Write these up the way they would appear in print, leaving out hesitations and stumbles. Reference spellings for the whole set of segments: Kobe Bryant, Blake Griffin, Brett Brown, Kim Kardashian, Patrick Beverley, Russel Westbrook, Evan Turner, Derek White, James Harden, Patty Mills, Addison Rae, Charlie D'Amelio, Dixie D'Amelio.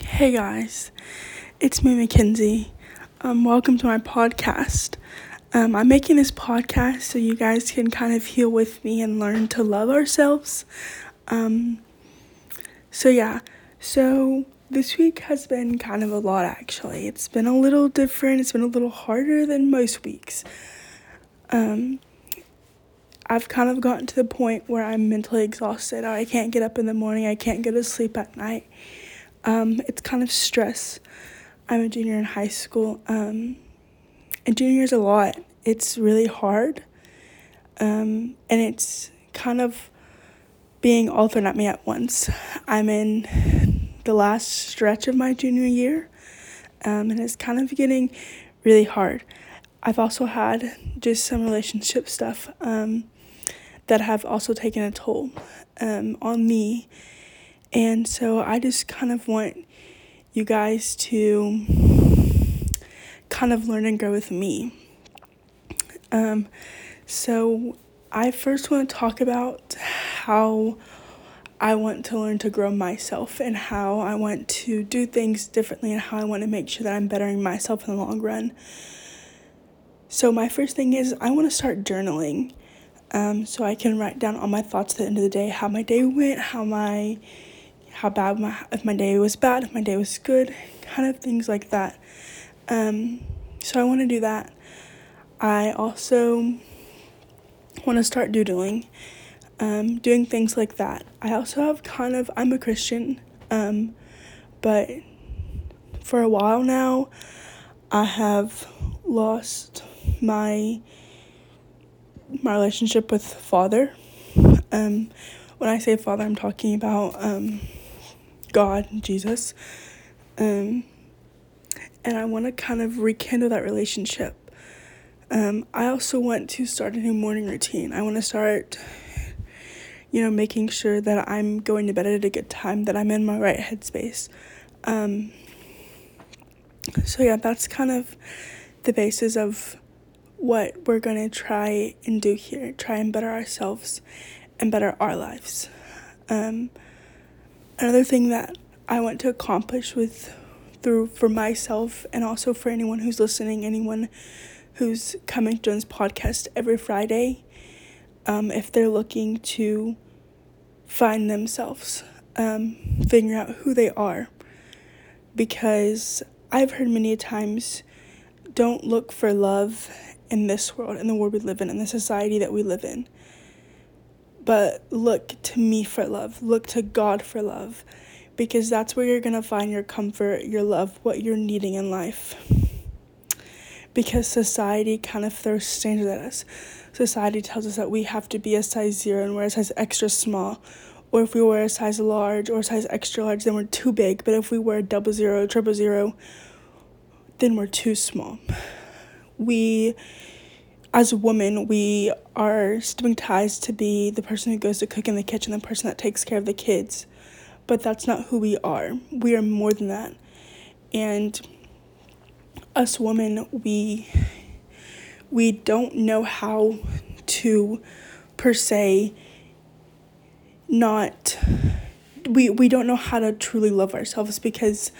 Hey guys, it's me, Mackenzie. Welcome to my podcast. I'm making this podcast so you guys can kind of heal with me and learn to love ourselves. So this week has been kind of a lot, actually. It's been a little different. It's been a little harder than most weeks. I've kind of gotten to the point where I'm mentally exhausted. I can't get up in the morning. I can't go to sleep at night. It's kind of stress. I'm a junior in high school, and junior's a lot. It's really hard, and it's kind of being all thrown at me at once. I'm in the last stretch of my junior year, and it's kind of getting really hard. I've also had just some relationship stuff that have also taken a toll on me. And so I just kind of want you guys to kind of learn and grow with me. So I first want to talk about how I want to learn to grow myself and how I want to do things differently and how I want to make sure that I'm bettering myself in the long run. So my first thing is I want to start journaling so I can write down all my thoughts at the end of the day, how my day went, if my day was bad, if my day was good, kind of things like that. So I want to do that. I also want to start doodling, doing things like that. I also have I'm a Christian, but for a while now, I have lost my relationship with Father. When I say Father, I'm talking about God, Jesus. And I want to kind of rekindle that relationship. I also want to start a new morning routine. I want to start, making sure that I'm going to bed at a good time, that I'm in my right headspace. That's kind of the basis of what we're going to try and do here. Try and better ourselves and better our lives. Another thing that I want to accomplish for myself and also for anyone who's listening, anyone who's coming to this podcast every Friday, if they're looking to find themselves, figure out who they are, because I've heard many times, don't look for love in this world, in the world we live in the society that we live in. But look to me for love. Look to God for love. Because that's where you're going to find your comfort, your love, what you're needing in life. Because society kind of throws standards at us. Society tells us that we have to be a size 0 and wear a size extra small. Or if we wear a size large or a size extra large, then we're too big. But if we wear 00, 000, then we're too small. As a woman, we are stigmatized to be the person who goes to cook in the kitchen, the person that takes care of the kids. But that's not who we are. We are more than that. And us women, we don't know how to, per se, we don't know how to truly love ourselves, because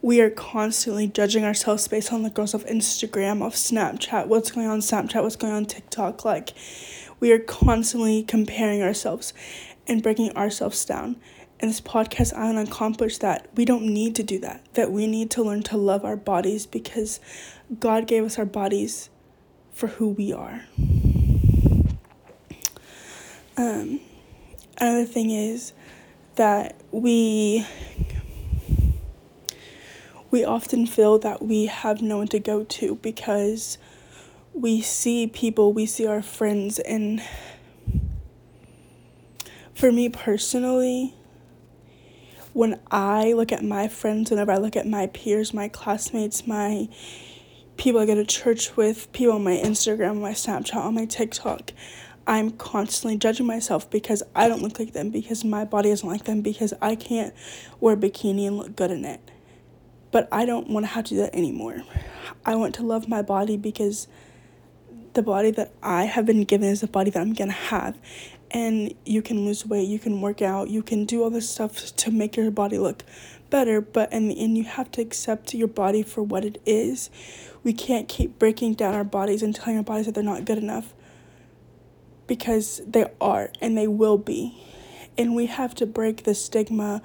we are constantly judging ourselves based on the girls of Instagram, of Snapchat, what's going on Snapchat, what's going on TikTok. Like, we are constantly comparing ourselves and breaking ourselves down. And this podcast, I want to accomplish that. We don't need to do that. That we need to learn to love our bodies, because God gave us our bodies for who we are. Another thing is that we often feel that we have no one to go to, because we see our friends. And for me personally, when I look at my friends, whenever I look at my peers, my classmates, my people I go to church with, people on my Instagram, on my Snapchat, on my TikTok, I'm constantly judging myself because I don't look like them, because my body isn't like them, because I can't wear a bikini and look good in it. But I don't want to have to do that anymore. I want to love my body, because the body that I have been given is the body that I'm going to have. and you can lose weight, you can work out, you can do all this stuff to make your body look better, but in the end, you have to accept your body for what it is. We can't keep breaking down our bodies and telling our bodies that they're not good enough, because they are and they will be. And we have to break the stigma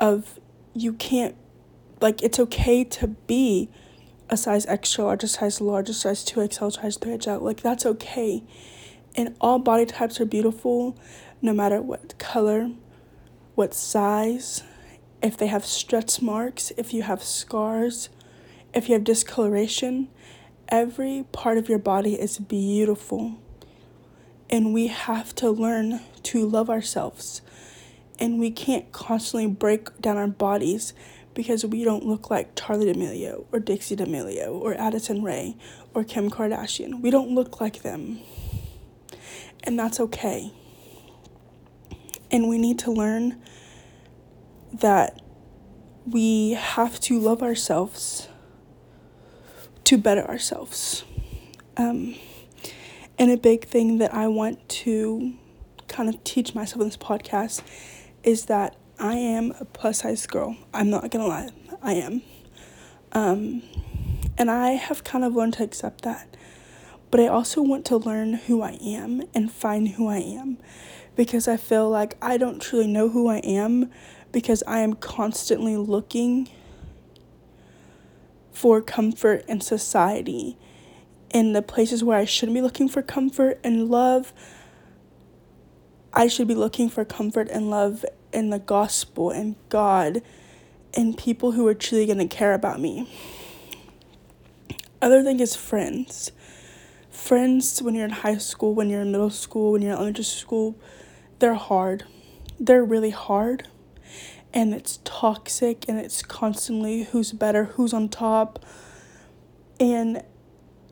of you can't, like, it's okay to be a size extra large, a size large, a size 2XL, size 3XL. Like, that's okay. And all body types are beautiful, no matter what color, what size, if they have stretch marks, if you have scars, if you have discoloration. Every part of your body is beautiful. And we have to learn to love ourselves. And we can't constantly break down our bodies because we don't look like Charlie D'Amelio or Dixie D'Amelio or Addison Rae or Kim Kardashian. We don't look like them. And that's okay. And we need to learn that we have to love ourselves to better ourselves. And a big thing that I want to kind of teach myself in this podcast is that I am a plus-size girl. I'm not going to lie. I am. And I have kind of learned to accept that. But I also want to learn who I am and find who I am, because I feel like I don't truly know who I am because I am constantly looking for comfort in society, in the places where I shouldn't be looking for comfort and love. I should be looking for comfort and love in the gospel and God and people who are truly going to care about me. Other thing is friends. Friends, when you're in high school, when you're in middle school, when you're in elementary school, they're hard. They're really hard. And it's toxic, and it's constantly who's better, who's on top. And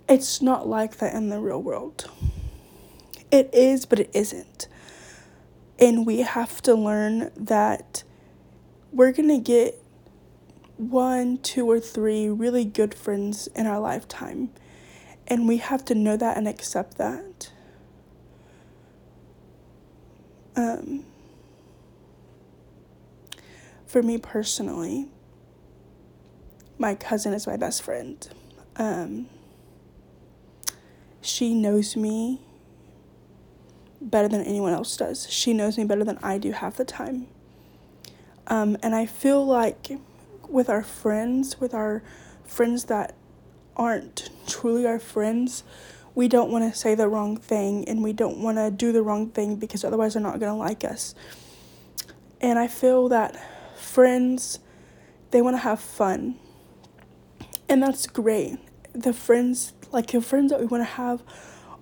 it's not like that in the real world. It is, but it isn't. And we have to learn that we're going to get 1, 2, or 3 really good friends in our lifetime. And we have to know that and accept that. For me personally, my cousin is my best friend. She knows me better than anyone else does. She knows me better than I do half the time. And I feel like with our friends that aren't truly our friends, we don't want to say the wrong thing, and we don't want to do the wrong thing, because otherwise they're not going to like us. And I feel that friends, they want to have fun. And that's great. The friends that we want to have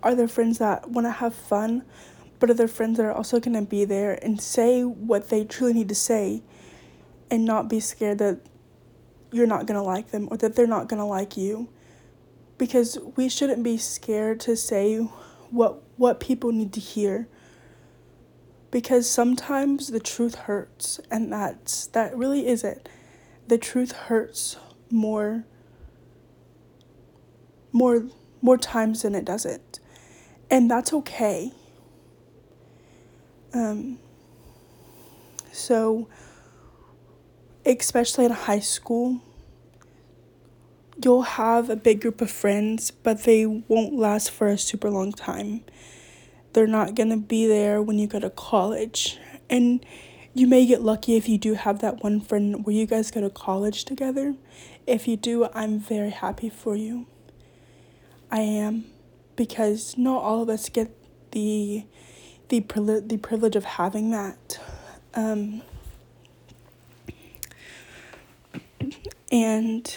are the friends that want to have fun, but are the friends that are also going to be there and say what they truly need to say and not be scared that you're not going to like them or that they're not going to like you. Because we shouldn't be scared to say what people need to hear, because sometimes the truth hurts, and that really is it. The truth hurts more times than it doesn't. And that's okay. So, especially in high school, you'll have a big group of friends, but they won't last for a super long time. They're not going to be there when you go to college. And you may get lucky if you do have that one friend where you guys go to college together. If you do, I'm very happy for you. I am. Because not all of us get the privilege of having that. And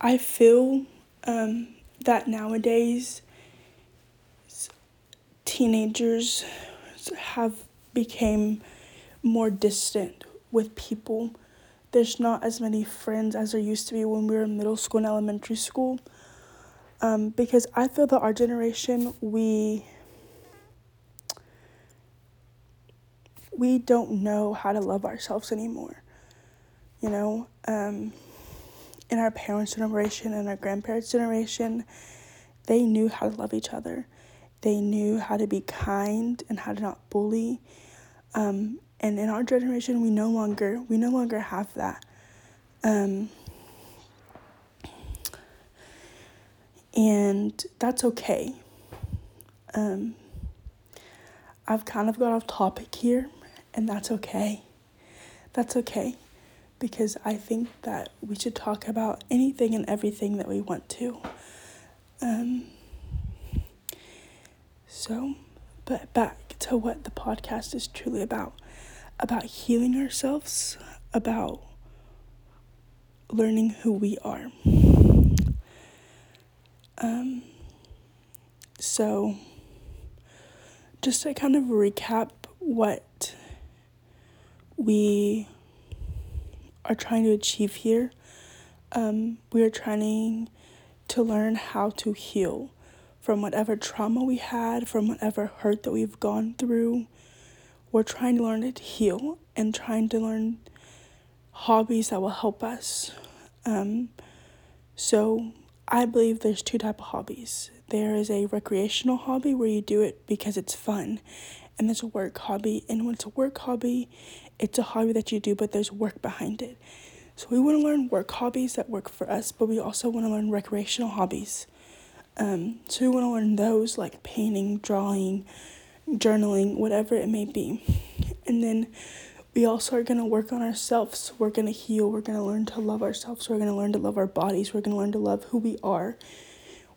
I feel that nowadays teenagers have become more distant with people. There's not as many friends as there used to be when we were in middle school and elementary school. Because I feel that our generation, we don't know how to love ourselves anymore, you know. In our parents' generation and our grandparents' generation, they knew how to love each other. They knew how to be kind and how to not bully. And in our generation, we no longer have that. And that's okay. I've kind of got off topic here, and that's okay. That's okay, because I think that we should talk about anything and everything that we want to. But back to what the podcast is truly about healing ourselves, about learning who we are. So just to kind of recap what we are trying to achieve here, we are trying to learn how to heal from whatever trauma we had, from whatever hurt that we've gone through. We're trying to learn to heal and trying to learn hobbies that will help us. So I believe there's two types of hobbies. There is a recreational hobby where you do it because it's fun, and there's a work hobby. And when it's a work hobby, it's a hobby that you do, but there's work behind it. So we want to learn work hobbies that work for us, but we also want to learn recreational hobbies. So we want to learn those, like painting, drawing, journaling, whatever it may be. And then we also are going to work on ourselves. We're going to heal. We're going to learn to love ourselves. We're going to learn to love our bodies. We're going to learn to love who we are.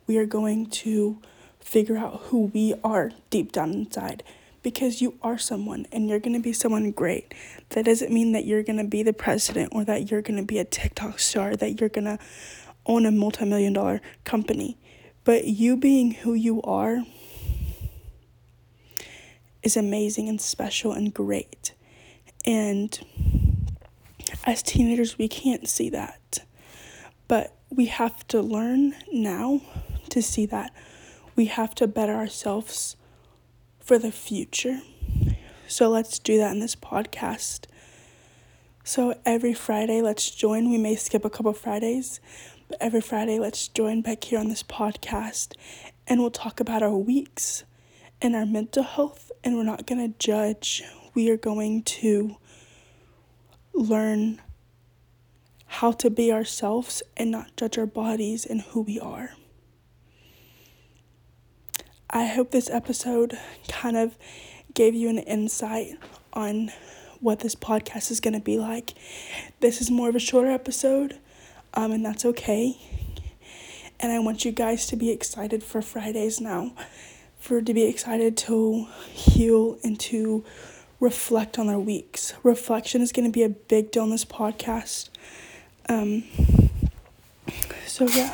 We are going to figure out who we are deep down inside, because you are someone, and you're going to be someone great. That doesn't mean that you're going to be the president, or that you're going to be a TikTok star, that you're going to own a multi-million-dollar company. But you being who you are is amazing and special and great. And as teenagers, we can't see that. But we have to learn now to see that. We have to better ourselves for the future. So let's do that in this podcast. So every Friday, let's join. We may skip a couple Fridays, but every Friday, let's join back here on this podcast. And we'll talk about our weeks and our mental health. And we're not going to judge. We are going to learn how to be ourselves and not judge our bodies and who we are. I hope this episode kind of gave you an insight on what this podcast is going to be like. This is more of a shorter episode, and that's okay. And I want you guys to be excited for Fridays now, to be excited to heal and to reflect on our weeks. Reflection is going to be a big deal on this podcast. So yeah,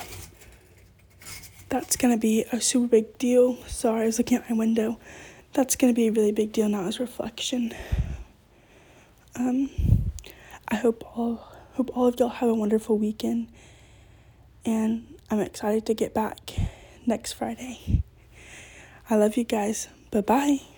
that's going to be a super big deal. Sorry, I was looking at my window. That's going to be a really big deal now, is reflection. I hope all of y'all have a wonderful weekend, and I'm excited to get back next Friday. I love you guys. Bye-bye.